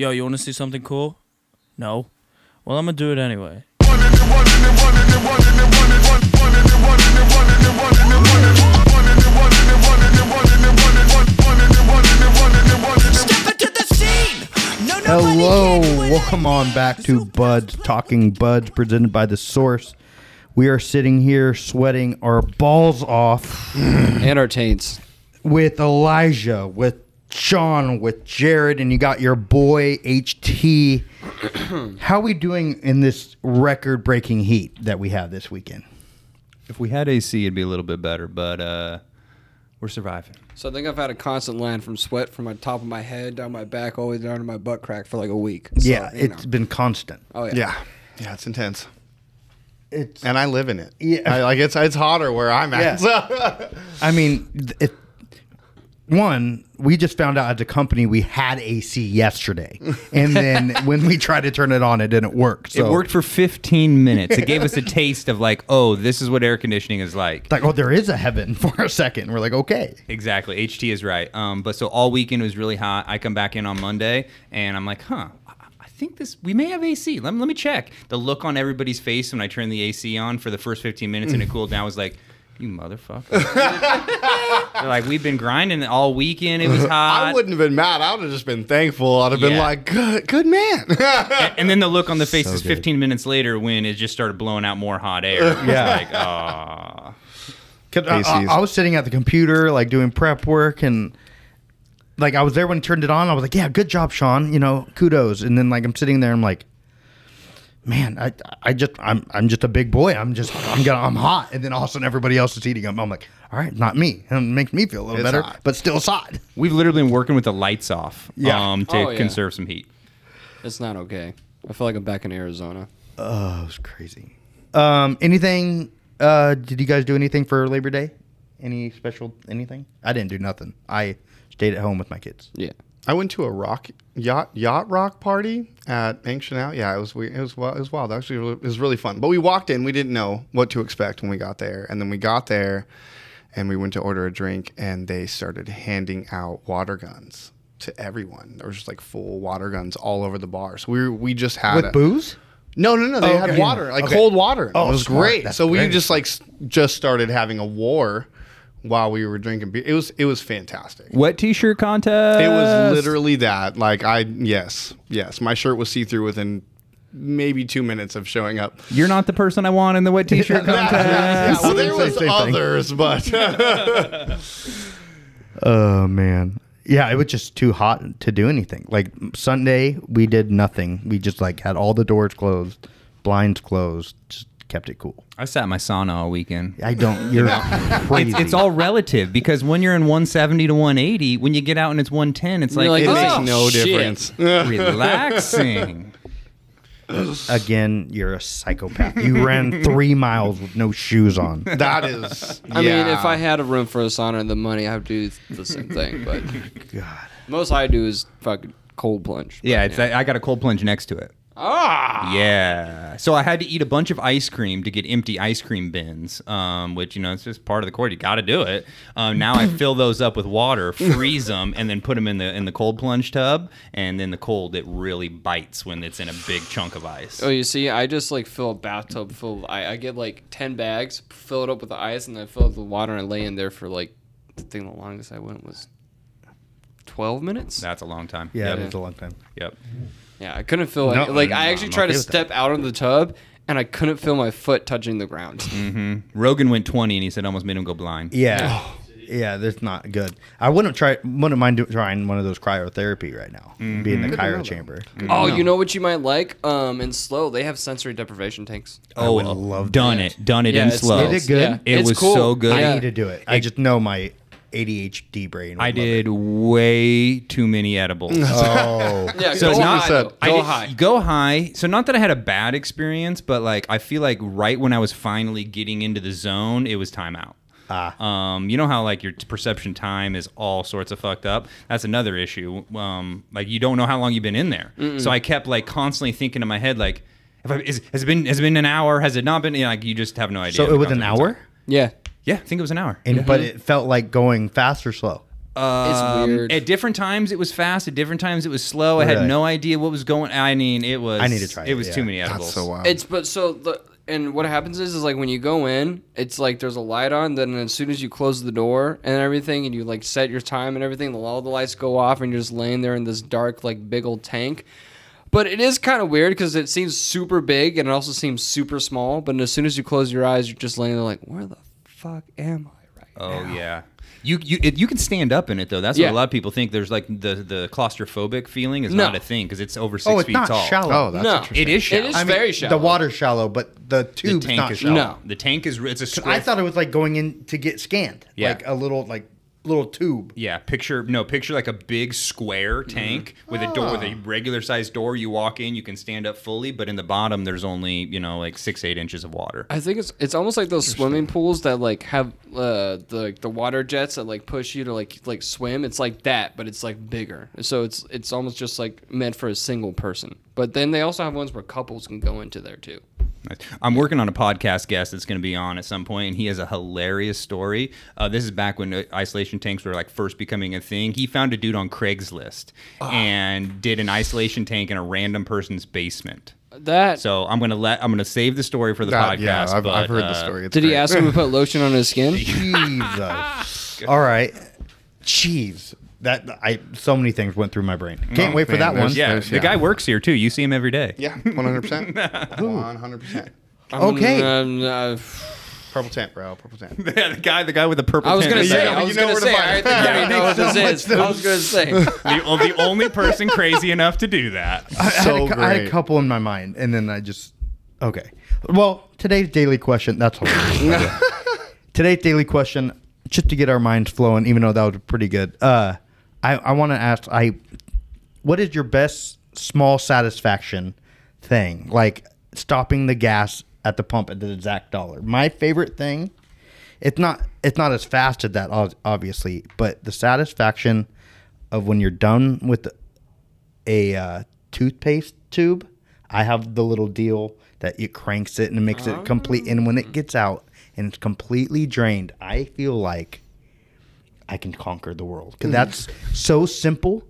yo, you want to see something cool? No. Well, I'm going to do it anyway. Hello, welcome on back to Bud's Talking Bud's, presented by The Source. We are sitting here sweating our balls off. And our taints. With Elijah, with Sean, with Jared, and you got your boy, HT. How are we doing in this record-breaking heat that we have this weekend? If we had AC, it'd be a little bit better, but we're surviving. So I think I've had a constant line from sweat from my top of my head, down my back, all the way down to my butt crack for like a week. So, yeah, it's been constant. Oh, yeah. Yeah, yeah, it's intense. It's, and I live in it. Yeah, it's hotter where I'm at. Yeah. I mean, we just found out as a company we had AC yesterday, and then when we tried to turn it on, it didn't work. So. It worked for 15 minutes. It gave us a taste of like, oh, this is what air conditioning is like. It's like, oh, there is a heaven for a second. We're like, okay, exactly. HT is right. But so all weekend was really hot. I come back in on Monday, and I'm like, huh. I think we may have AC. Let me check. The look on everybody's face when I turned the AC on for the first 15 minutes and it cooled down was like, you motherfucker. Like, we've been grinding all weekend. It was hot. I wouldn't have been mad. I would have just been thankful. I'd have been like, good man. And then the look on the face is 15 minutes later when it just started blowing out more hot air. Yeah. Like, oh. I was sitting at the computer, like, doing prep work, and like, I was there when he turned it on. I was like, yeah, good job, Sean. You know, kudos. And then, like, I'm sitting there. I'm like, man, I'm just a big boy. I'm hot. And then all of a sudden, everybody else is eating them. I'm like, all right, not me. It makes me feel a little better, hot. But still it's hot. We've literally been working with the lights off to conserve some heat. It's not okay. I feel like I'm back in Arizona. Oh, it was crazy. Anything? Did you guys do anything for Labor Day? Any special anything? I didn't do nothing. I stayed at home with my kids. Yeah, I went to a yacht rock party at Ancient Out. Yeah, it was weird. It was wild. Actually, it was really fun. But we walked in. We didn't know what to expect when we got there. And then we got there, and we went to order a drink, and they started handing out water guns to everyone. There was just like full water guns all over the bar. So we just had booze. No. They had water, like cold water. Oh, it was great. That's great. We just like started having a war. While we were drinking beer, it was fantastic. Wet t-shirt contest. It was literally that. Like my shirt was see-through within maybe 2 minutes of showing up. You're not the person I want in the wet t-shirt contest. Yeah, well, there was others, but oh man, yeah, it was just too hot to do anything. Like Sunday, we did nothing. We just like had all the doors closed, blinds cled, just kept it cool. I sat in my sauna all weekend. You're crazy. It's all relative because when you're in 170 to 180, when you get out and it's 110, it's like it makes no difference. Relaxing. Again, you're a psychopath. You ran 3 miles with no shoes on. That is. I mean, if I had a room for a sauna and the money, I would do the same thing. But God, most I do is fucking cold plunge. Yeah, I got a cold plunge next to it. Ah, yeah. So I had to eat a bunch of ice cream to get empty ice cream bins, which, you know, it's just part of the course. You got to do it. Now I fill those up with water, freeze them, and then put them in the cold plunge tub. And then the cold, it really bites when it's in a big chunk of ice. Oh, you see, I just like fill a bathtub full. I get like 10 bags, fill it up with the ice, and then I fill it with the water and I lay in there for like the longest I went was 12 minutes. That's a long time. Yeah, it's a long time. Yep. Yeah, I couldn't feel it. I actually tried to step out of the tub, and I couldn't feel my foot touching the ground. Mm-hmm. Rogan went 20, and he said almost made him go blind. Yeah, yeah, that's not good. I wouldn't mind trying one of those cryotherapy right now. Mm-hmm. Be in the cryo chamber. Mm-hmm. Oh, you know what you might like? In slow, they have sensory deprivation tanks. Oh, I love that. Done it in slow. Did it good? Yeah. It was cool. So good. I need to do it. I just know my ADHD brain. I did way too many edibles. Oh, yeah. So go high. So not that I had a bad experience, but like I feel like right when I was finally getting into the zone, it was time out. You know how like your perception time is all sorts of fucked up. That's another issue. Like you don't know how long you've been in there. Mm-mm. So I kept like constantly thinking in my head like, has it been an hour? Has it not been? You know, like you just have no idea. So it was an hour. Yeah. Yeah, I think it was an hour. But it felt like going fast or slow. It's weird. At different times it was fast. At different times it was slow. Really? I had no idea what was going. I mean, it was. I need to try it. It was too many edibles. That's so wild. It's but so the, and what happens is like when you go in, it's like there's a light on. Then as soon as you close the door and everything, and you like set your time and everything, all the lights go off, and you're just laying there in this dark like big old tank. But it is kind of weird because it seems super big and it also seems super small. But as soon as you close your eyes, you're just laying there like, where the fuck am I right now? Oh yeah. You can stand up in it though. That's what a lot of people think. There's like the claustrophobic feeling is not a thing because it's over 6 feet tall. Oh, it's not shallow. Oh, that's interesting. It is shallow. It is very shallow. The water's shallow, but the tube's not shallow. No, the tank is. It's a square. I thought it was like going in to get scanned. Yeah. Like a little tube. Yeah. Picture like a big square tank with a door, with a regular sized door. You walk in, you can stand up fully, but in the bottom there's only like 6-8 inches of water. I think it's almost like those swimming pools that like have the water jets that like push you to like swim. It's like that, but it's like bigger. So it's almost just like meant for a single person. But then they also have ones where couples can go into there too. I'm working on a podcast guest that's going to be on at some point, and he has a hilarious story. This is back when isolation tanks were like first becoming a thing. He found a dude on Craigslist and did an isolation tank in a random person's basement. So I'm gonna save the story for the podcast. Yeah, I've heard the story. Did he ask him to put lotion on his skin? Jesus. All right, cheese. So many things went through my brain. Can't wait for that one. Yeah, the guy works here too. You see him every day. Yeah, 100%. 100%. Okay. Purple tent, bro. Purple tent. Yeah, the guy with the purple tent. I was gonna say. The only person crazy enough to do that. I had a couple in my mind, and then I just okay. Well, today's daily question. That's hilarious. Today's daily question. Just to get our minds flowing, even though that was pretty good. I want to ask, what is your best small satisfaction thing? Like stopping the gas at the pump at the exact dollar. My favorite thing, it's not as fast as that, obviously, but the satisfaction of when you're done with a toothpaste tube. I have the little deal that it cranks it and it makes it complete. And when it gets out, and it's completely drained, I feel like I can conquer the world. Because that's so simple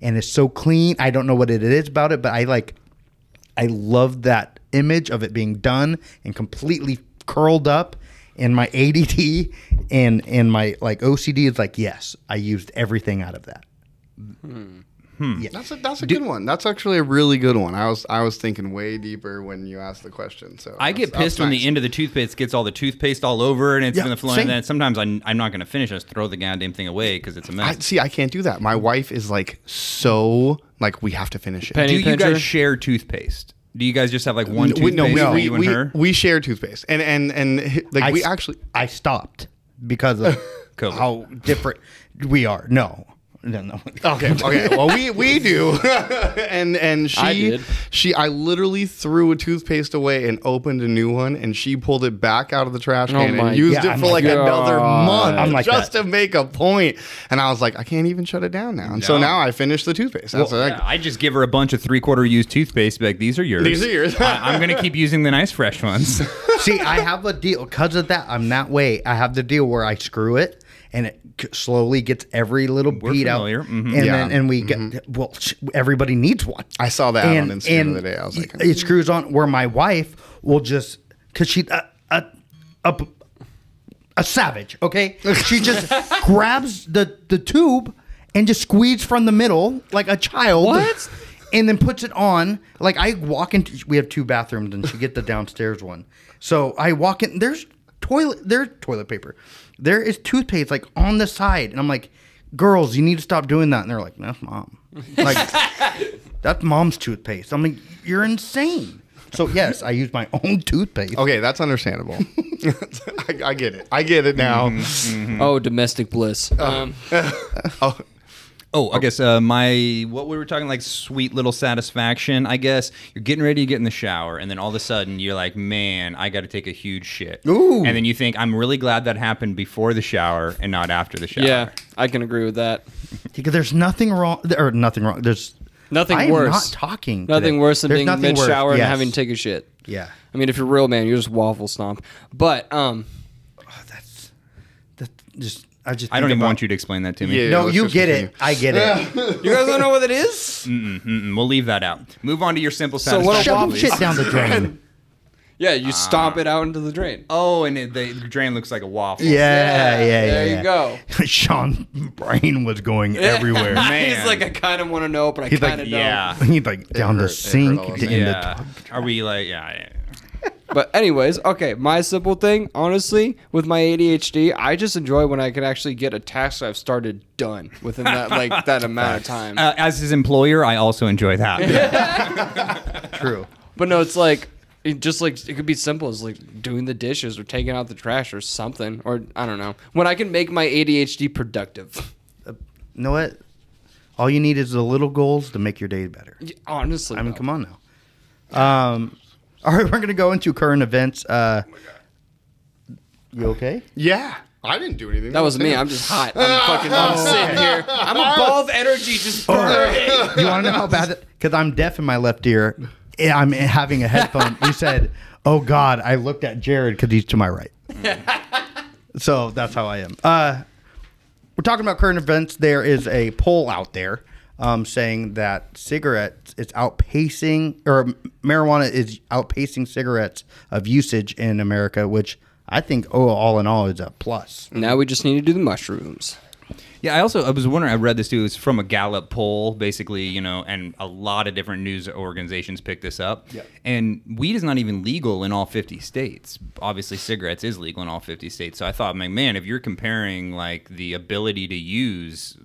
and it's so clean. I don't know what it is about it, but I love that image of it being done and completely curled up. And my ADD and my like OCD is like, yes, I used everything out of that. Yeah. That's a good one. That's actually a really good one. I was thinking way deeper when you asked the question. So I get pissed when the end of the toothpaste gets all the toothpaste all over and it's in the floor. And then sometimes I'm not going to finish. I just throw the goddamn thing away because it's a mess. I can't do that. My wife is like so like we have to finish it. Do you guys share toothpaste? Do you guys just have like one toothpaste? No, you and her? We share toothpaste, and like I stopped because of COVID. How different we are. No. Okay. Well, we do, and I literally threw a toothpaste away and opened a new one, and she pulled it back out of the trash can and used it for another month to make a point. And I was like, I can't even shut it down now. And so now I finished the toothpaste. I just give her a bunch of 3/4 used toothpaste. Like these are yours. These are yours. I'm gonna keep using the nice fresh ones. See, I have a deal because of that. I'm that way. I have the deal where I screw it. And it slowly gets every little bead out, and then we get everybody needs one. I saw that on Instagram the other day. I was like, it screws on where my wife will just because she's a savage. Okay, she just grabs the tube and just squeezes from the middle like a child. What? And then puts it on. Like I walk into, we have two bathrooms, and she gets the downstairs one. So I walk in. There's toilet paper. There is toothpaste like on the side, and I'm like, "Girls, you need to stop doing that." And they're like, "That's mom. Like, that's mom's toothpaste." I'm like, "You're insane." So yes, I use my own toothpaste. Okay, that's understandable. I get it. I get it now. Oh, domestic bliss. I guess what we were talking like sweet little satisfaction. I guess you're getting ready to get in the shower, and then all of a sudden you're like, man, I got to take a huge shit. Ooh. And then you think, I'm really glad that happened before the shower and not after the shower. Yeah, I can agree with that. Because there's nothing wrong. There's nothing worse. I'm not talking. Nothing worse than being mid shower and having to take a shit. Yeah. I mean, if you're a real man, you just waffle stomp. But that's just. I don't even want you to explain that to me. Yeah, no, you get it. I get it. You guys don't know what it is? We'll leave that out. Move on to your simple satisfaction. So what? Shit down the drain. Yeah, you stomp it out into the drain. Oh, and the drain looks like a waffle. Yeah, there you go. Sean's brain was going everywhere. Man. He's like, I kind of want to know, but I kind of don't. Yeah. He's like, down the sink. Yeah. Are we like, yeah. But anyways, okay, my simple thing, honestly, with my ADHD, I just enjoy when I can actually get a task that I've started done within that that amount of time. As his employer, I also enjoy that. Yeah. True. But no, it's like... it could be simple as like doing the dishes or taking out the trash or something, or I don't know, when I can make my ADHD productive. You know what? All you need is the little goals to make your day better. Yeah, honestly, I mean, come on now. All right, we're gonna go into current events. Oh my God. You okay? Yeah. I didn't do anything. That was me. I'm just hot. I'm sitting here. I'm a ball of energy just burning. You want to know how bad? Because I'm deaf in my left ear. I'm having a headphone. You said, oh, God, I looked at Jared because he's to my right. So that's how I am. We're talking about current events. There is a poll out there saying that cigarettes is outpacing, or marijuana is outpacing cigarettes of usage in America, which I think all in all is a plus. Now we just need to do the mushrooms. Yeah, I was wondering, I read this too, it was from a Gallup poll, basically, you know, and a lot of different news organizations picked this up. Yep. And weed is not even legal in all 50 states. Obviously, cigarettes is legal in all 50 states. So I thought, man, if you're comparing, like, the ability to use,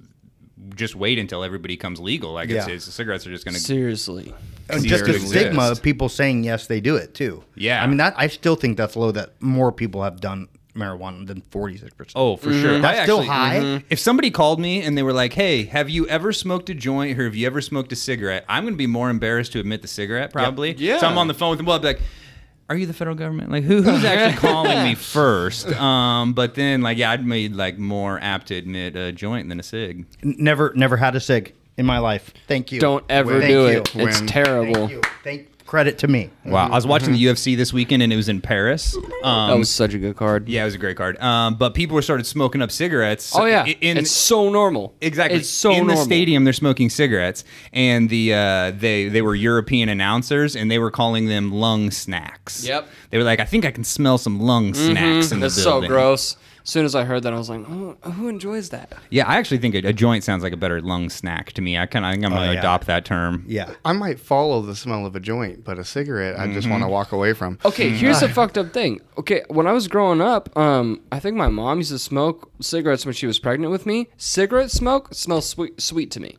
just wait until everybody comes legal. Like, cigarettes are just going to... Seriously. Just the stigma of people saying, yes, they do it, too. Yeah. I mean, I still think that's low, that more people have done marijuana than 46%. Oh, for sure. That's still high. If somebody called me and they were like, hey, have you ever smoked a joint or have you ever smoked a cigarette? I'm going to be more embarrassed to admit the cigarette, probably. Yep. Yeah. So I'm on the phone with them. Well, I'd be like, are you the federal government? Like, who's actually calling me first? But then, like, yeah, I'd be like more apt to admit a joint than a cig. Never had a cig in my life. Thank you. Don't ever do it. It's terrible. Thank you. Credit to me. Wow. I was watching the UFC this weekend, and it was in Paris. That was such a good card. Yeah, it was a great card. But people started smoking up cigarettes. Oh, yeah. It's so normal. Exactly. It's so normal. In the stadium, they're smoking cigarettes, and they were European announcers, and they were calling them lung snacks. Yep. They were like, I think I can smell some lung snacks in the building. That's so gross. As soon as I heard that, I was like, oh, who enjoys that? Yeah, I actually think a joint sounds like a better lung snack to me. I think I'm going to adopt that term. Yeah. I might follow the smell of a joint, but a cigarette, I just want to walk away from. Okay, here's the fucked up thing. Okay, when I was growing up, I think my mom used to smoke cigarettes when she was pregnant with me. Cigarette smoke smells sweet to me.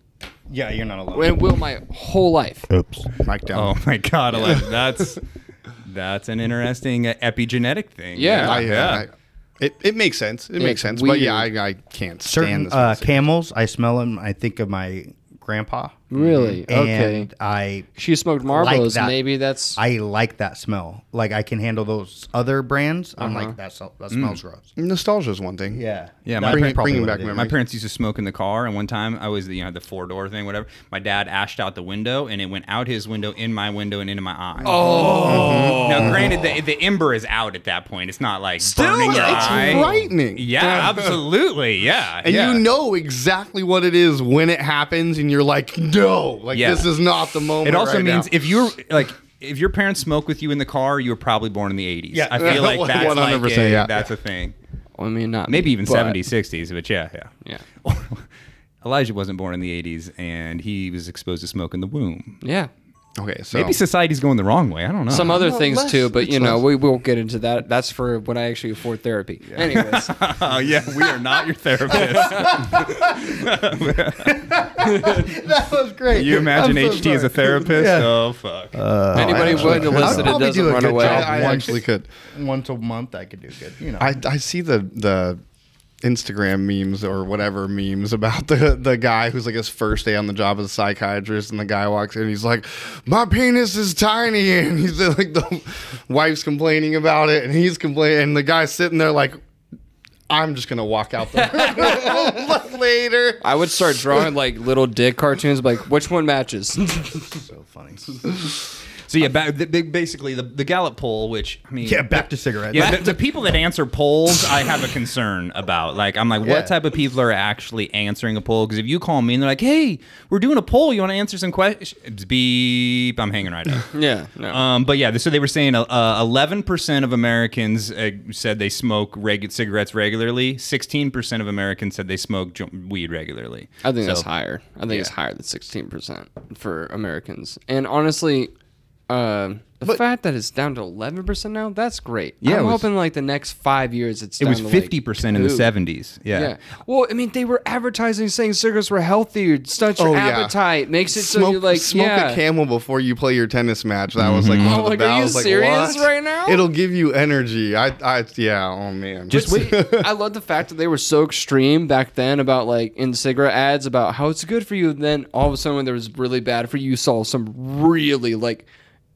Yeah, you're not alone. It will my whole life. Oops. Mic down. Oh, my God. That's an interesting epigenetic thing. Yeah. It makes sense. It makes sense. Weird. But yeah, I can't stand this. Camels, I smell them. I think of my grandpa. Really? And okay. She smoked Marlboros. Like that. Maybe that's... I like that smell. Like, I can handle those other brands. I'm like, that smells gross. Nostalgia is one thing. Yeah. Yeah. Bringing back memories. My parents used to smoke in the car, and one time I was the four-door thing, whatever. My dad ashed out the window, and it went out his window, in my window, and into my eye. Oh. Now, granted, the ember is out at that point. It's not like burning your eye. It's frightening. Yeah, absolutely. Yeah. And you know exactly what it is when it happens, and you're like... No, this is not the moment. It also means now. If you're like, if your parents smoke with you in the car, you were probably born in the 80s. Yeah, I feel like that's 100%, like that's a thing. Well, I mean, not maybe even 70s, 60s, but yeah. Elijah wasn't born in the 80s, and he was exposed to smoke in the womb. Yeah. Okay, so maybe society's going the wrong way. I don't know. Some other things too, but you know, we won't get into that. That's for when I actually afford therapy. Yeah. Anyways, we are not your therapist. That was great. You imagine HT as a therapist? Yeah. Oh fuck! Anybody willing to listen that doesn't run away? I actually could. Once a month, I could do good. You know, I see the Instagram memes or whatever memes about the guy who's like his first day on the job as a psychiatrist, and the guy walks in and he's like, my penis is tiny, and he's like, the wife's complaining about it and he's complaining, and the guy's sitting there like, I'm just gonna walk out there. Later. I would start drawing like little dick cartoons, like which one matches. So funny. So yeah, basically the Gallup poll, which I mean, yeah, back to cigarettes. Yeah, the people that answer polls, I have a concern about. Like, I'm like, what type of people are actually answering a poll? Because if you call me and they're like, "Hey, we're doing a poll. You want to answer some questions?" Beep, I'm hanging right up. Yeah. No. But yeah, so they were saying 11% of Americans said they smoke cigarettes regularly. 16% of Americans said they smoke weed regularly. I think that's higher. I think it's higher than 16% for Americans. And honestly, the fact that it's down to 11% now, that's great. Yeah, I'm hoping like the next 5 years it's down to like 50% in the 70s. Yeah. Well, I mean, they were advertising saying cigarettes were healthy, stunt your appetite, makes it so you like smoke a Camel before you play your tennis match. That was like one of the battles. Are you serious right now? It'll give you energy. Oh man. Just wait. I love the fact that they were so extreme back then about like in cigarette ads about how it's good for you. And then all of a sudden when there was really bad for you, you saw some really like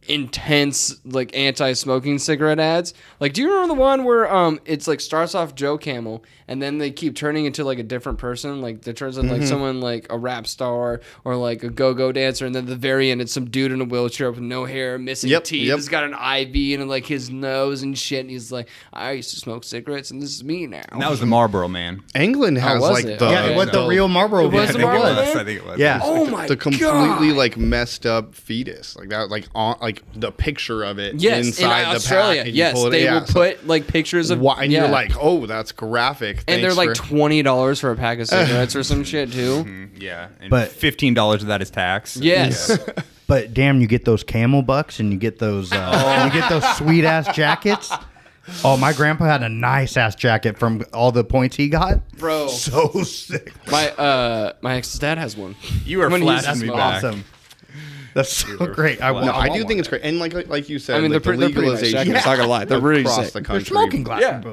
intense like anti-smoking cigarette ads. Like, do you remember the one where it's like starts off Joe Camel and then they keep turning into like a different person, like they turns into like someone like a rap star or like a go-go dancer, and then at the very end it's some dude in a wheelchair with no hair, missing teeth, he's got an IV and like his nose and shit, and he's like, I used to smoke cigarettes and this is me now. And that was the Marlboro Man. England has like the real Marlboro Man. I think it was. Yeah. Oh my god. The completely like messed up fetus. Like that like the picture of it inside the Australia pack. Yes, they will put like pictures of and you're like, oh, that's graphic. And they're like $20 for a pack of cigarettes or some shit too. Yeah, and but $15 of that is tax. Yes. But damn, you get those Camel bucks and you get those you get those sweet ass jackets. Oh, my grandpa had a nice ass jacket from all the points he got. Bro, so sick. My ex dad has one. You are flattening me back. Awesome. That's so great. I do think it's great. And like you said, I mean, like the legalization, nice it's not gonna lie, they're really sick. The country, smoking glass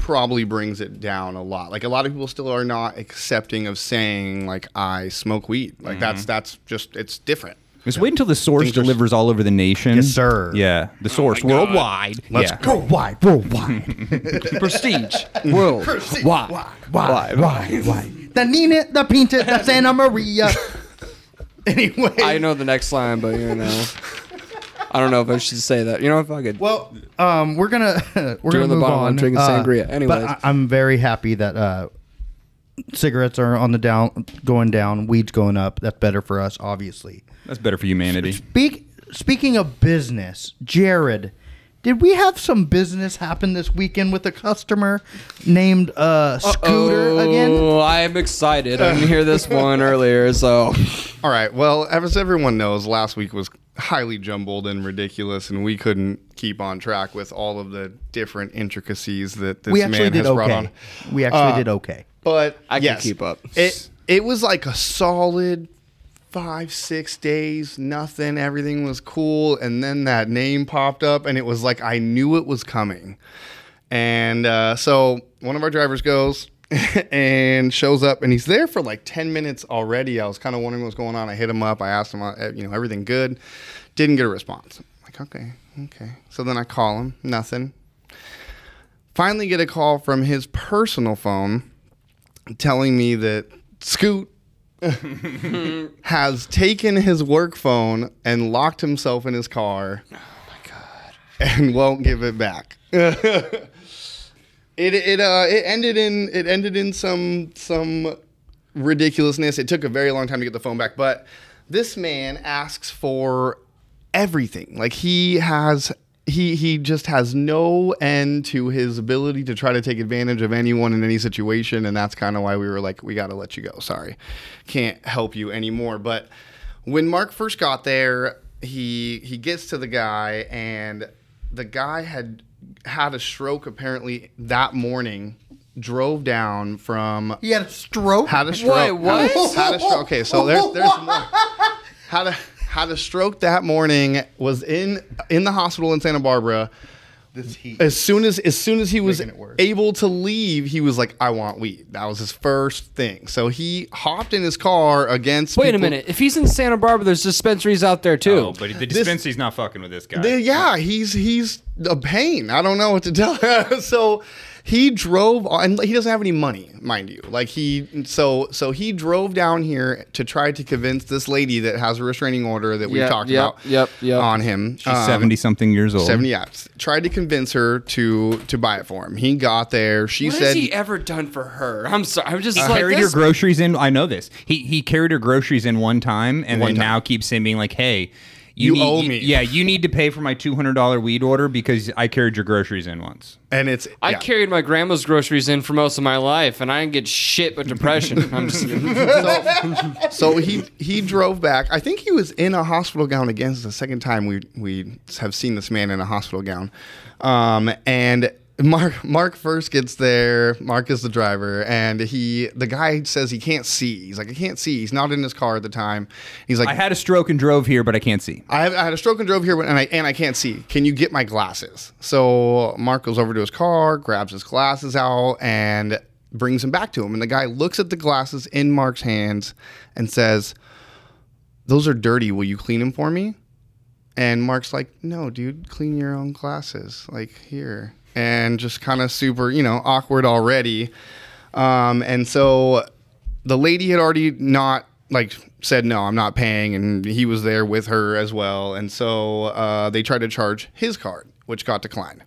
probably brings it down a lot. Like a lot of people still are not accepting of saying like I smoke weed. Like that's just it's different. Just wait until The Source delivers all over the nation. Yes, sir. Yeah. The Source worldwide. Let's go worldwide. Prestige. World. Prestige. Why? The Nina, the Pinta, the Santa Maria. Anyway, I know the next line, but you know, I don't know if I should say that. You know, if I could. Well, we're gonna move on. Drinking sangria. Anyway, I'm very happy that cigarettes are on the down, going down. Weed's going up. That's better for us, obviously. That's better for humanity. Speaking of business, Jared, did we have some business happen this weekend with a customer named Scooter again? Oh, I am excited. I didn't hear this one earlier, so. All right. Well, as everyone knows, last week was highly jumbled and ridiculous, and we couldn't keep on track with all of the different intricacies that this man has brought on. We actually did okay. But I can keep up. It was like a solid 5-6 days, nothing, everything was cool, and then that name popped up and it was like I knew it was coming. And so one of our drivers goes and shows up, and he's there for like 10 minutes already. I was kind of wondering what's going on. I hit him up, I asked him, everything good? Didn't get a response. I'm like, okay. So then I call him, nothing. Finally get a call from his personal phone telling me that Scoot has taken his work phone and locked himself in his car. Oh my god! And won't give it back. It ended in some ridiculousness. It took a very long time to get the phone back, but this man asks for everything. Like he just has no end to his ability to try to take advantage of anyone in any situation, and that's kind of why we were like, we got to let you go. Sorry, can't help you anymore. But when Mark first got there, he gets to the guy, and the guy had a stroke apparently that morning. Drove down from he had a stroke. Had a stroke. Wait, what? Had a stroke. Okay, so there's more. Had a stroke that morning, was in the hospital in Santa Barbara. This heat. As soon as he was able to leave, he was like, I want weed. That was his first thing. So he hopped in his car against Wait a minute. If he's in Santa Barbara, there's dispensaries out there too. Oh, but the dispensary's not fucking with this guy. He's a pain. I don't know what to tell. So He drove, and he doesn't have any money, mind you. Like so he drove down here to try to convince this lady that has a restraining order that we talked about on him. She's 70-something years old. 70, yeah. Tried to convince her to buy it for him. He got there. What has he ever done for her? I'm sorry. I'm just like, carried her groceries in. I know this. He carried her groceries in one time, and then now keeps being like, hey. You owe me. Yeah, you need to pay for my $200 weed order because I carried your groceries in once. And it's... Yeah. I carried my grandma's groceries in for most of my life, and I didn't get shit but depression. I'm just... So he drove back. I think he was in a hospital gown again. It's the second time we have seen this man in a hospital gown. And... Mark first gets there. Mark is the driver, and the guy says he can't see. He's like, I can't see. He's not in his car at the time. He's like, I had a stroke and drove here, but I can't see. I had a stroke and drove here, and I can't see. Can you get my glasses? So Mark goes over to his car, grabs his glasses out, and brings them back to him. And the guy looks at the glasses in Mark's hands and says, "Those are dirty. Will you clean them for me?" And Mark's like, "No, dude, clean your own glasses. Like here." And just kind of super, awkward already. And so the lady had already said, no, I'm not paying. And he was there with her as well. And so they tried to charge his card, which got declined.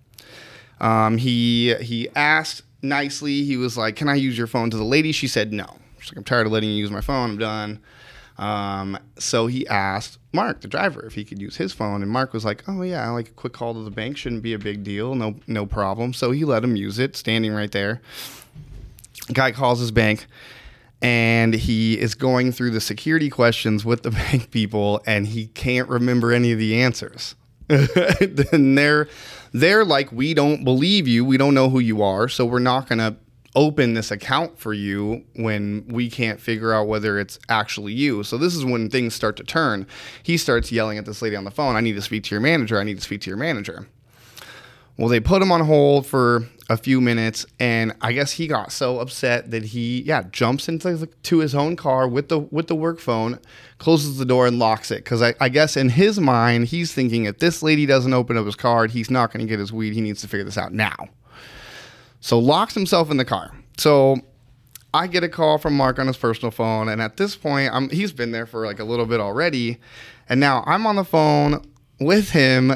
He asked nicely. He was like, can I use your phone to the lady? She said, no. She's like, I'm tired of letting you use my phone. I'm done. So he asked Mark, the driver, if he could use his phone, and Mark was like, oh yeah, like a quick call to the bank shouldn't be a big deal, no problem. So he let him use it, standing right there. Guy calls his bank, and he is going through the security questions with the bank people, and he can't remember any of the answers. And they're like, we don't believe you, we don't know who you are, so we're not gonna open this account for you when we can't figure out whether it's actually you. So this is when things start to turn. He starts yelling at this lady on the phone, I need to speak to your manager. I need to speak to your manager. Well, they put him on hold for a few minutes, and I guess he got so upset that he jumps into his own car with the work phone, closes the door and locks it. Because I guess in his mind, he's thinking if this lady doesn't open up his card, he's not going to get his weed. He needs to figure this out now. So locks himself in the car. So I get a call from Mark on his personal phone. And at this point, he's been there for like a little bit already. And now I'm on the phone with him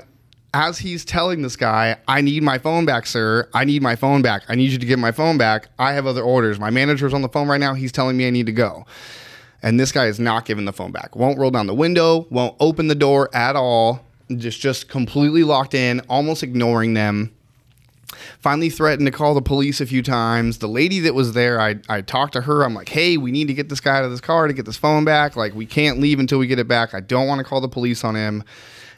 as he's telling this guy, I need my phone back, sir. I need my phone back. I need you to get my phone back. I have other orders. My manager's on the phone right now. He's telling me I need to go. And this guy is not giving the phone back. Won't roll down the window. Won't open the door at all. Just completely locked in, almost ignoring them. Finally threatened to call the police a few times. The lady that was there, I talked to her. I'm like, hey, we need to get this guy out of this car to get this phone back. Like, we can't leave until we get it back. I don't want to call the police on him.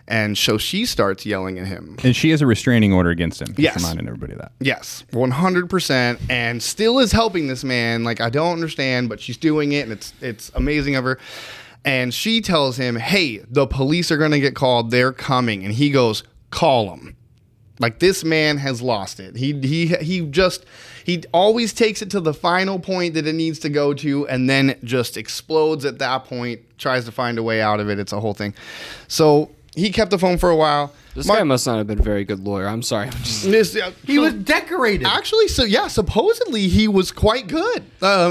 And so she starts yelling at him. And she has a restraining order against him. Yes. Reminding everybody of that. Yes, 100%. And still is helping this man. Like, I don't understand, but she's doing it. And it's amazing of her. And she tells him, hey, the police are going to get called. They're coming. And he goes, call them. Like, this man has lost it. He always takes it to the final point that it needs to go to, and then just explodes at that point, tries to find a way out of it. It's a whole thing. So he kept the phone for a while. This guy must not have been a very good lawyer. I'm sorry. He was decorated. Actually, so yeah, supposedly he was quite good.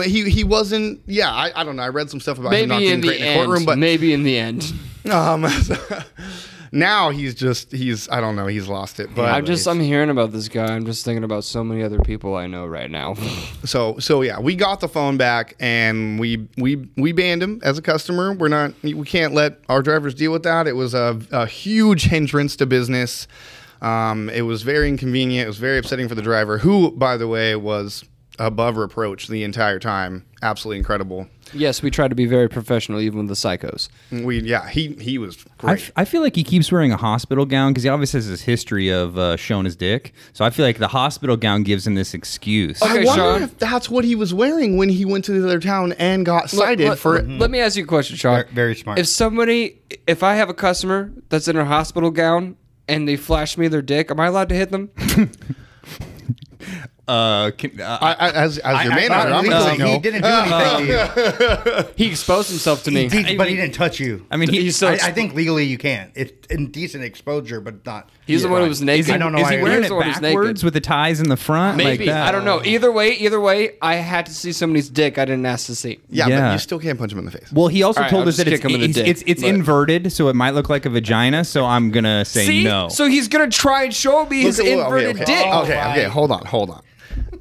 He wasn't. Yeah, I don't know. I read some stuff about him not being great in the courtroom, but maybe in the end. Now I don't know, he's lost it. But I'm hearing about this guy. I'm just thinking about so many other people I know right now. So yeah, we got the phone back, and we banned him as a customer. We can't let our drivers deal with that. It was a huge hindrance to business. It was very inconvenient. It was very upsetting for the driver, who, by the way, was above reproach the entire time. Absolutely incredible. Yes, we try to be very professional, even with the psychos. He was great. I feel like he keeps wearing a hospital gown because he obviously has this history of showing his dick. So I feel like the hospital gown gives him this excuse. Okay, I wonder if that's what he was wearing when he went to the other town and got cited for it. Mm-hmm. Let me ask you a question, Sean. Very smart. If I have a customer that's in a hospital gown and they flash me their dick, am I allowed to hit them? As your manager, he didn't do anything to you. He exposed himself to me, but he didn't touch you. I mean, I think legally you can't. It's indecent exposure, but not. He's the one who was naked. I don't know. Is he wearing it backwards with the ties in the front? Maybe, I don't know. Either way, I had to see somebody's dick I didn't ask to see. Yeah, but you still can't punch him in the face. Well, he also told us that it's inverted, so it might look like a vagina. So I'm gonna say no. So he's gonna try and show me his inverted dick. Okay, hold on.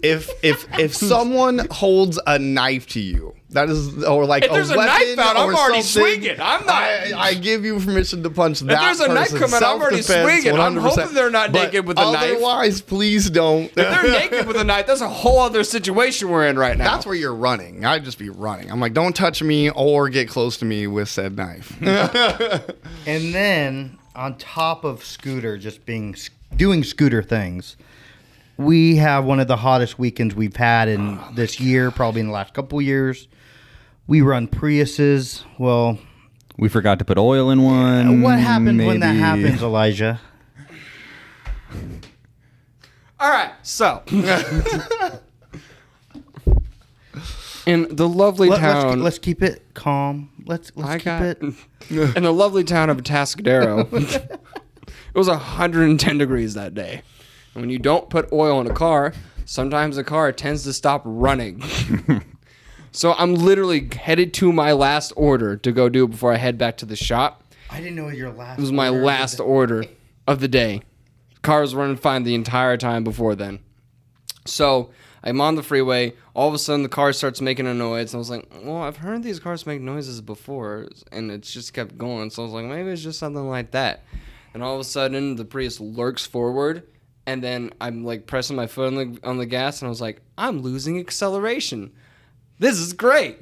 If someone holds a knife to you, that is, or like if there's a knife out, I'm already swinging. I'm not. I give you permission to punch that person. If there's a knife coming, I'm already swinging. I'm hoping they're not naked with a knife. Otherwise, please don't. If they're naked with a knife, that's a whole other situation we're in right now. That's where you're running. I'd just be running. I'm like, don't touch me or get close to me with said knife. And then on top of Scooter just doing Scooter things. We have one of the hottest weekends we've had in this year, probably in the last couple years. We run Priuses. Well, we forgot to put oil in one. What happens when that happens, Elijah? All right, so in the lovely town, let's keep it calm. In the lovely town of Atascadero, it was 110 degrees that day. When you don't put oil in a car, sometimes the car tends to stop running. So I'm literally headed to my last order to go do before I head back to the shop. I didn't know your last order. It was my last order of the day. The car was running fine the entire time before then. So I'm on the freeway. All of a sudden, the car starts making a noise. And I was like, well, I've heard these cars make noises before, and it's just kept going. So I was like, maybe it's just something like that. And all of a sudden, the Prius lurks forward. And then I'm like pressing my foot on the gas, and I was like, I'm losing acceleration. This is great.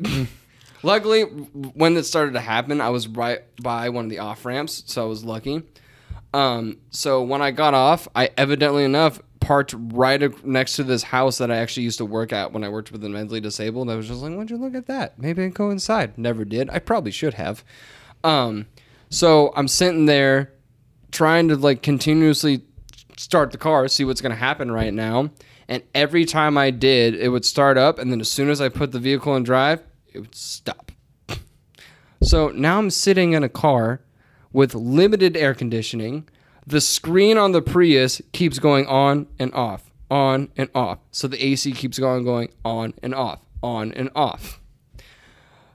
Luckily, when it started to happen, I was right by one of the off ramps, so I was lucky. So when I got off, I evidently enough parked right next to this house that I actually used to work at when I worked with the mentally disabled. I was just like, why'd you look at that? Maybe I'd go inside. Never did. I probably should have. So I'm sitting there trying to like continuously start the car, see what's going to happen right now. And every time I did, it would start up. And then as soon as I put the vehicle in drive, it would stop. So now I'm sitting in a car with limited air conditioning. The screen on the Prius keeps going on and off, on and off. So the AC keeps going on and off, on and off.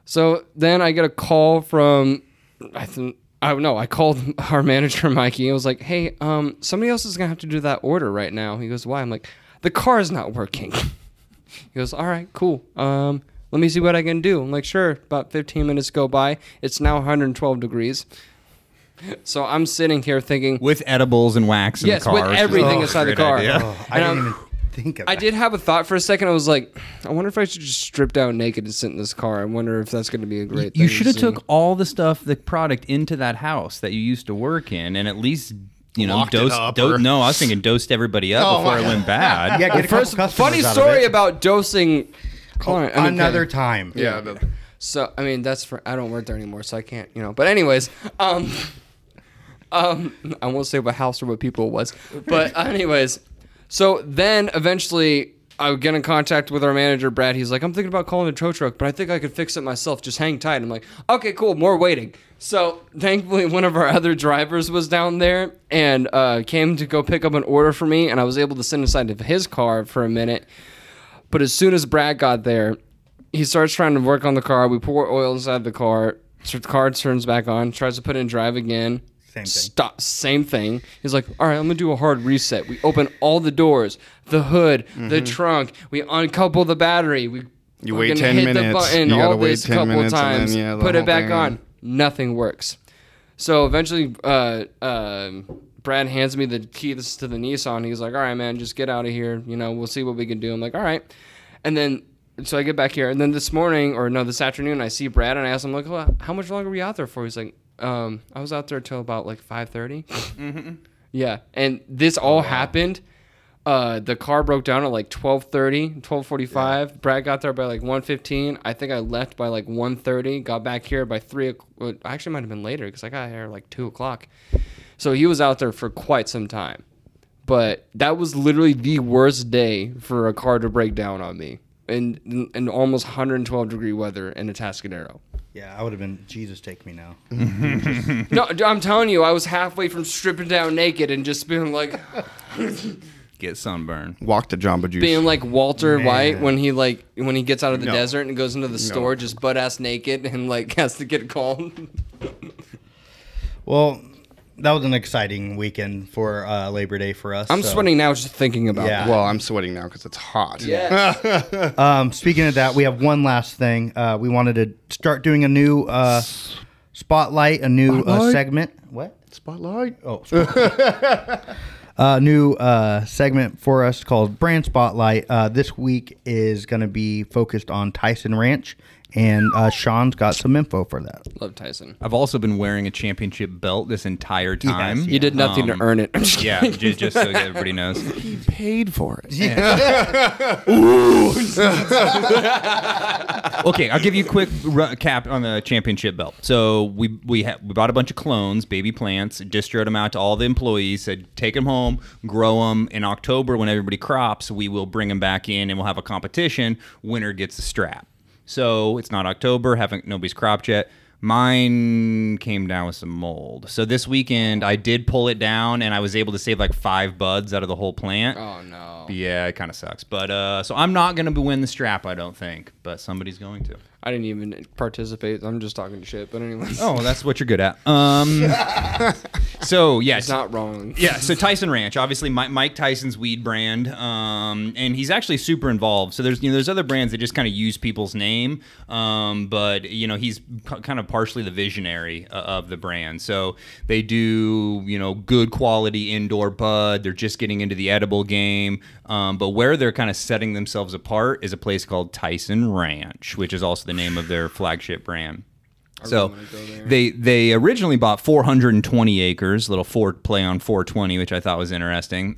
So then I get a call from, I called our manager, Mikey. I was like, hey, somebody else is going to have to do that order right now. He goes, why? I'm like, the car is not working. He goes, all right, cool. Let me see what I can do. I'm like, sure. About 15 minutes go by. It's now 112 degrees. So I'm sitting here thinking. With edibles and wax in the car. Yes, with everything inside the car. I didn't even think of that. I did have a thought for a second. I was like, I wonder if I should just strip down naked and sit in this car. I wonder if that's going to be a great thing. You should have took all the stuff, the product, into that house that you used to work in, and at least, you know, I was thinking dosed everybody up before it went bad. Yeah, first, funny story about dosing client. Another time. Yeah. So I mean, I don't work there anymore, so I can't, you know. But anyways, I won't say what house or what people it was, but anyways. So then eventually I get in contact with our manager, Brad. He's like, I'm thinking about calling a tow truck, but I think I could fix it myself. Just hang tight. I'm like, okay, cool. More waiting. So thankfully one of our other drivers was down there and came to go pick up an order for me. And I was able to sit inside of his car for a minute. But as soon as Brad got there, he starts trying to work on the car. We pour oil inside the car. So the car turns back on, tries to put it in drive again. Same thing. Stop. Same thing. He's like, all right, I'm going to do a hard reset. We open all the doors, the hood, the trunk. We uncouple the battery. You wait 10 hit minutes. The button, you got to wait 10 couple minutes times, and then, put it back on. Nothing works. So eventually, Brad hands me the keys to the Nissan. He's like, all right, man, just get out of here. You know, we'll see what we can do. I'm like, all right. And then, so I get back here. And then this afternoon, I see Brad, and I ask him, like, well, how much longer were you out there for? He's like, I was out there till about like 5:30. Mm-hmm. Yeah, and this all happened. The car broke down at like 12:30, 12:45. Yeah. Brad got there by like 1:15. I think I left by like 1:30. Got back here by 3 o'clock. Actually, might have been later because I got here at like 2 o'clock. So he was out there for quite some time. But that was literally the worst day for a car to break down on me in almost 112 degree weather in Atascadero. Yeah, I would have been, Jesus, take me now. No, I'm telling you, I was halfway from stripping down naked and just being like... Get sunburned. Walk to Jamba Juice. Being like Walter White when he gets out of the desert and goes into the store just butt-ass naked and like has to get called. Well, that was an exciting weekend for Labor Day for us. I'm sweating now just thinking about it. Well, I'm sweating now because it's hot. Yeah. Speaking of that, we have one last thing. We wanted to start doing a new spotlight, a new segment. What? Spotlight. Oh, spotlight. New segment for us called Brand Spotlight. This week is going to be focused on Tyson Ranch, and Sean's got some info for that. Love Tyson. I've also been wearing a championship belt this entire time. Yes, yeah. You did nothing to earn it. Yeah, just so everybody knows. He paid for it. Yeah. Ooh. Okay, I'll give you a quick cap on the championship belt. So we bought a bunch of clones, baby plants, distroed them out to all the employees, said take them home, grow them. In October, when everybody crops, we will bring them back in and we'll have a competition. Winner gets the strap. So it's not October, nobody's cropped yet. Mine came down with some mold. So this weekend, I did pull it down, and I was able to save like 5 buds out of the whole plant. Oh, no. Yeah, it kind of sucks. But so I'm not going to win the strap, I don't think, but somebody's going to. I didn't even participate. I'm just talking shit, but anyway. Oh, that's what you're good at. So, yes. It's not wrong. Yeah, so Tyson Ranch, obviously Mike Tyson's weed brand, and he's actually super involved. So there's other brands that just kind of use people's name, but he's kind of partially the visionary of the brand. So they do, good quality indoor bud. They're just getting into the edible game, but where they're kind of setting themselves apart is a place called Tyson Ranch, which is also the name of their flagship brand. So they originally bought 420 acres, little play on 420, which I thought was interesting.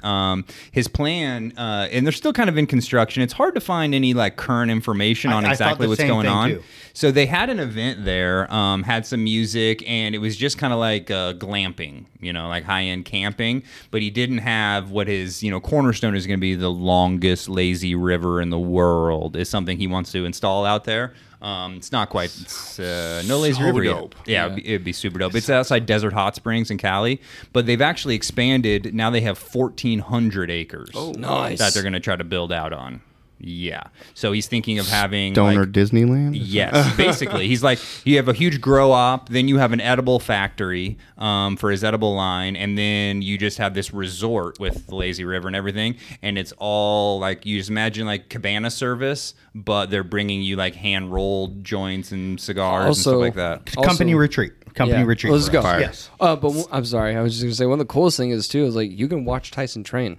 His plan, and they're still kind of in construction. It's hard to find any like current information on exactly what's going on. Too. So they had an event there, had some music, and it was just kind of like glamping, like high-end camping. But he didn't have what his, cornerstone is going to be the longest lazy river in the world is something he wants to install out there. It's not quite, it's no lazy river dope. Yet. Yeah, it'd be super dope. It's outside Desert Hot Springs in Cali, but they've actually expanded. Now they have 1,400 acres nice. That they're going to try to build out on. Yeah. So he's thinking of having Stoner Disneyland? Yes, basically. He's like, you have a huge grow op, then you have an edible factory for his edible line, and then you just have this resort with the lazy river and everything, and it's all like, you just imagine like cabana service, but they're bringing you like hand-rolled joints and cigars and stuff like that. Company retreat. Company retreat. Let's go. Yes. But I'm sorry. I was just going to say, one of the coolest things is, too, is like you can watch Tyson train.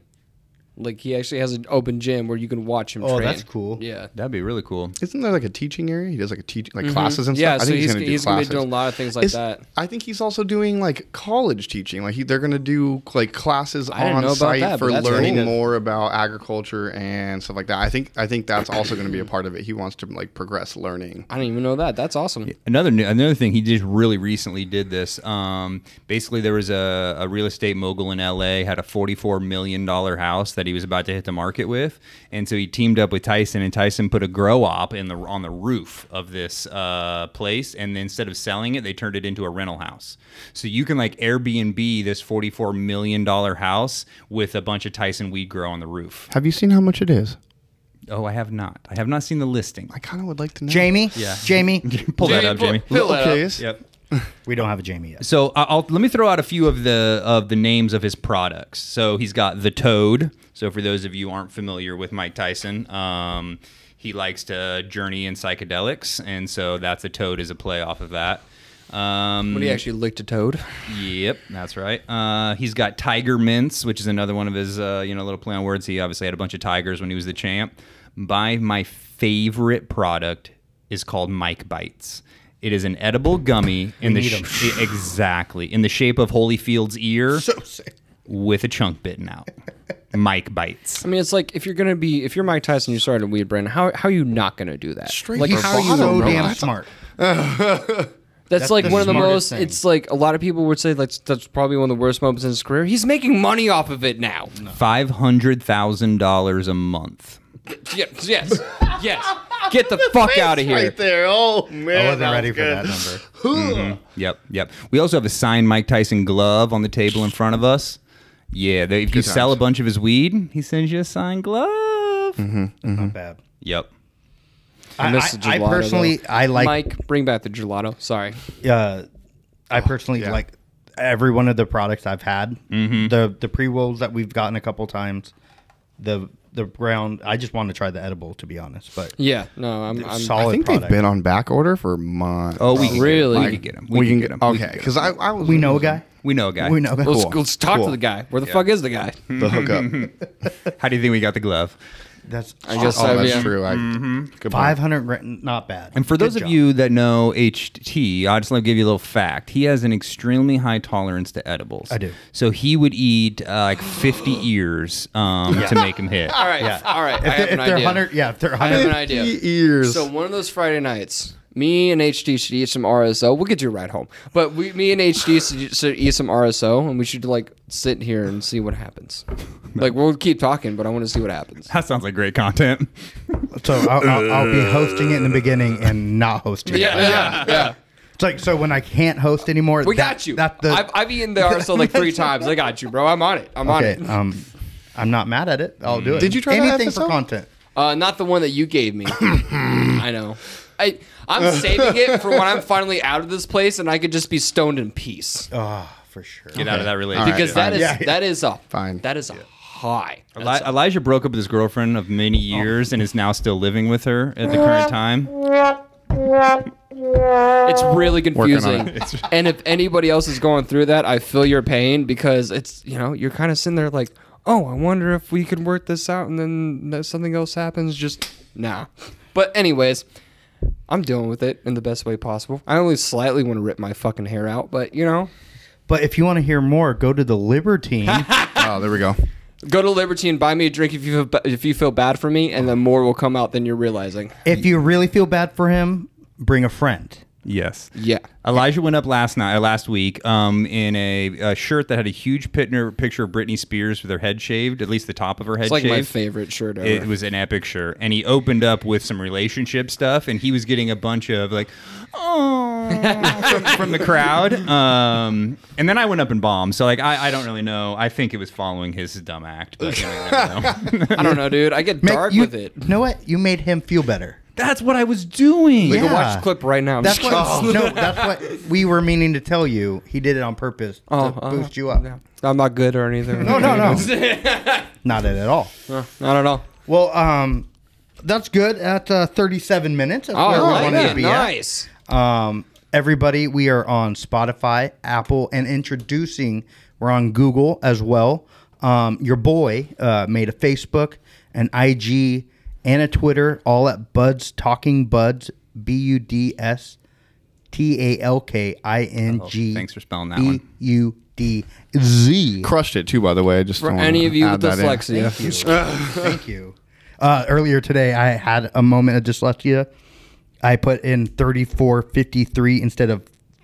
Like, he actually has an open gym where you can watch him train. Oh, that's cool. Yeah. That'd be really cool. Isn't there, like, a teaching area? He does, like, classes and stuff? Yeah, so he's going to be doing a lot of things like that. I think he's also doing, like, college teaching. Like, they're going to do, like, classes on site for learning more about agriculture and stuff like that. I think that's also going to be a part of it. He wants to, like, progress learning. I didn't even know that. That's awesome. Yeah. Another thing, he just really recently did this. Basically, there was a real estate mogul in L.A. had a $44 million house that he was about to hit the market with, and so he teamed up with Tyson, and Tyson put a grow op on the roof of this place, and then instead of selling it, they turned it into a rental house. So you can like Airbnb this $44 million house with a bunch of Tyson weed grow on the roof. Have you seen how much it is? Oh, I have not. I have not seen the listing. I kind of would like to know. Jamie? Yeah. Jamie? Pull that up, Jamie. Yep. We don't have a Jamie yet. So let me throw out a few of the names of his products. So he's got the Toad. So for those of you who aren't familiar with Mike Tyson, he likes to journey in psychedelics, and so that's a Toad is a play off of that. When he actually licked a toad. Yep, that's right. He's got Tiger Mints, which is another one of his little play on words. He obviously had a bunch of tigers when he was the champ. My favorite product is called Mike Bites. It is an edible gummy in the shape of Holyfield's ear, so sick, with a chunk bitten out. Mike Bites. I mean, it's like if you're Mike Tyson, you started a weed brand. How are you not gonna do that? Straight, like, how are you so damn smart? That's like one of the most thing. It's like a lot of people would say that's probably one of the worst moments in his career. He's making money off of it now. No. $500,000 a month. Yes. Get the fuck out of here. Right there. Oh, man. I wasn't ready for that number. Mm-hmm. Yep. We also have a signed Mike Tyson glove on the table in front of us. Yeah, if you sell a bunch of his weed, he sends you a signed glove. Mm-hmm. Mm-hmm. Not bad. Yep. I personally like... Mike, bring back the gelato. Sorry. I personally like every one of the products I've had. Mm-hmm. The pre-rolls that we've gotten a couple times. The ground, I just want to try the edible, to be honest. But yeah, no, I'm solid. I think product. They've been on back order for months. Oh, we really? We can get them. We can get them. Okay, because I was. We know a guy. We know a guy. Let's talk to the guy. Where the fuck is the guy? The hookup. How do you think we got the glove? That's true. Mm-hmm. 500, not bad. And for those of you that know HT, I'll just give you a little fact. He has an extremely high tolerance to edibles. I do. So he would eat like 50 ears to make him hit. All right. If they're 100, I have an idea. Ears. So one of those Friday nights, me and HD should eat some RSO. We'll get you a ride home. But me and HD should eat some RSO, and we should sit here and see what happens. We'll keep talking, but I want to see what happens. That sounds like great content. So I'll be hosting it in the beginning and not hosting it. Yeah. It's so when I can't host anymore. We got you. I've eaten the RSO 3 times. I got you, bro. I'm on it. I'm on it. I'm not mad at it. I'll do it. Did you try anything for content? Not the one that you gave me. I know. I'm saving it for when I'm finally out of this place and I could just be stoned in peace. Oh, for sure. Get out of that relationship. Because that is a high. Elijah broke up with his girlfriend of many years and is now still living with her at the current time. It's really confusing. And if anybody else is going through that, I feel your pain because it's, you're kind of sitting there like, oh, I wonder if we could work this out and then something else happens. Just, nah. But anyways... I'm dealing with it in the best way possible. I only slightly want to rip my fucking hair out, but But if you want to hear more, go to the Libertine. Oh, there we go. Go to Libertine, buy me a drink if you feel bad for me, and then more will come out than you're realizing. If you really feel bad for him, bring a friend. Yes. Yeah. Elijah went up last week, in a shirt that had a huge picture of Britney Spears with her head shaved, at least the top of her head. It's like shaved. My favorite shirt ever. It was an epic shirt, and he opened up with some relationship stuff, and he was getting a bunch of from the crowd. And then I went up and bombed. So I don't really know. I think it was following his dumb act. But I don't know, dude. I get dark with it. You know what? You made him feel better. That's what I was doing. We can watch the clip right now. That's what we were meaning to tell you. He did it on purpose to boost you up. Yeah. I'm not good or anything. No. Not it at all. Not at all. Well, that's good at 37 minutes. That's where we wanted to be nice. At. Everybody, we are on Spotify, Apple, and introducing. We're on Google as well. Your boy made a Facebook, an IG, and a Twitter, all at Bud's Talking Budz, BUDSTALKING. Thanks for spelling that one. BUDZ. Crushed it too, by the way. Just for any of you with dyslexia. Thank you. Earlier today, I had a moment of dyslexia. I put in 3453 instead of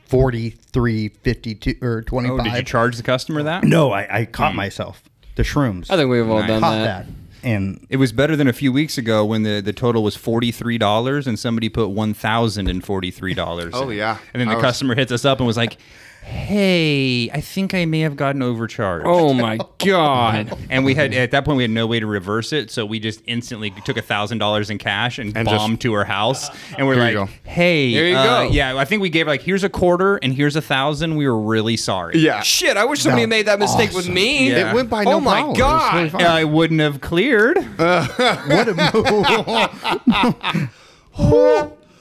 4352 or 25. Oh, did you charge the customer that? No, I caught myself. The shrooms. I think we've all done that. And it was better than a few weeks ago when the total was $43 and somebody put $1,043. Oh, yeah. And then the customer hits us up and was like, hey, I think I may have gotten overcharged. Oh, my God. And we had, at that point, we had no way to reverse it. So we just instantly took $1,000 in cash and bombed to her house. And we're like, hey, there you go. Yeah, I think we gave here's a quarter and here's $1,000. We were really sorry. Yeah. Shit, I wish somebody had made that mistake with me. Yeah. It went by no problem. Oh, my God. I wouldn't have cleared. What a move.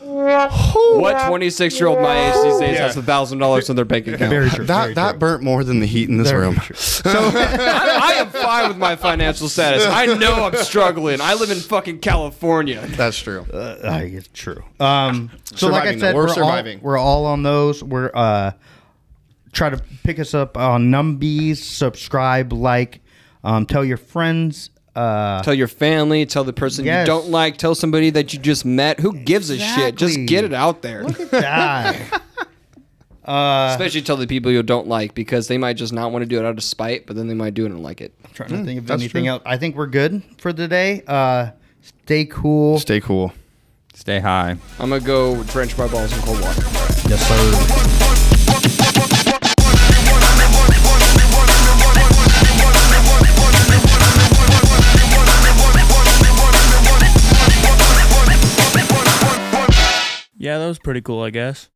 What 26-year-old my age these days has $1,000 in their bank account? Very true, that burnt more than the heat in this room. So I am fine with my financial status. I know I'm struggling. I live in fucking California. That's true. It's true. So like I said, we're surviving. We're all on those. We're try to pick us up on Numbees. Subscribe, tell your friends. Tell your family, tell the person you don't like, tell somebody that you just met. Who gives a shit? Just get it out there. Look at that. Especially tell the people you don't like, because they might just not want to do it out of spite, but then they might do it and like it. I'm trying to think of anything else. I think we're good for today. Stay cool. Stay cool. Stay high. I'm going to go drench my balls in cold water. Yes, sir. Yeah, that was pretty cool, I guess.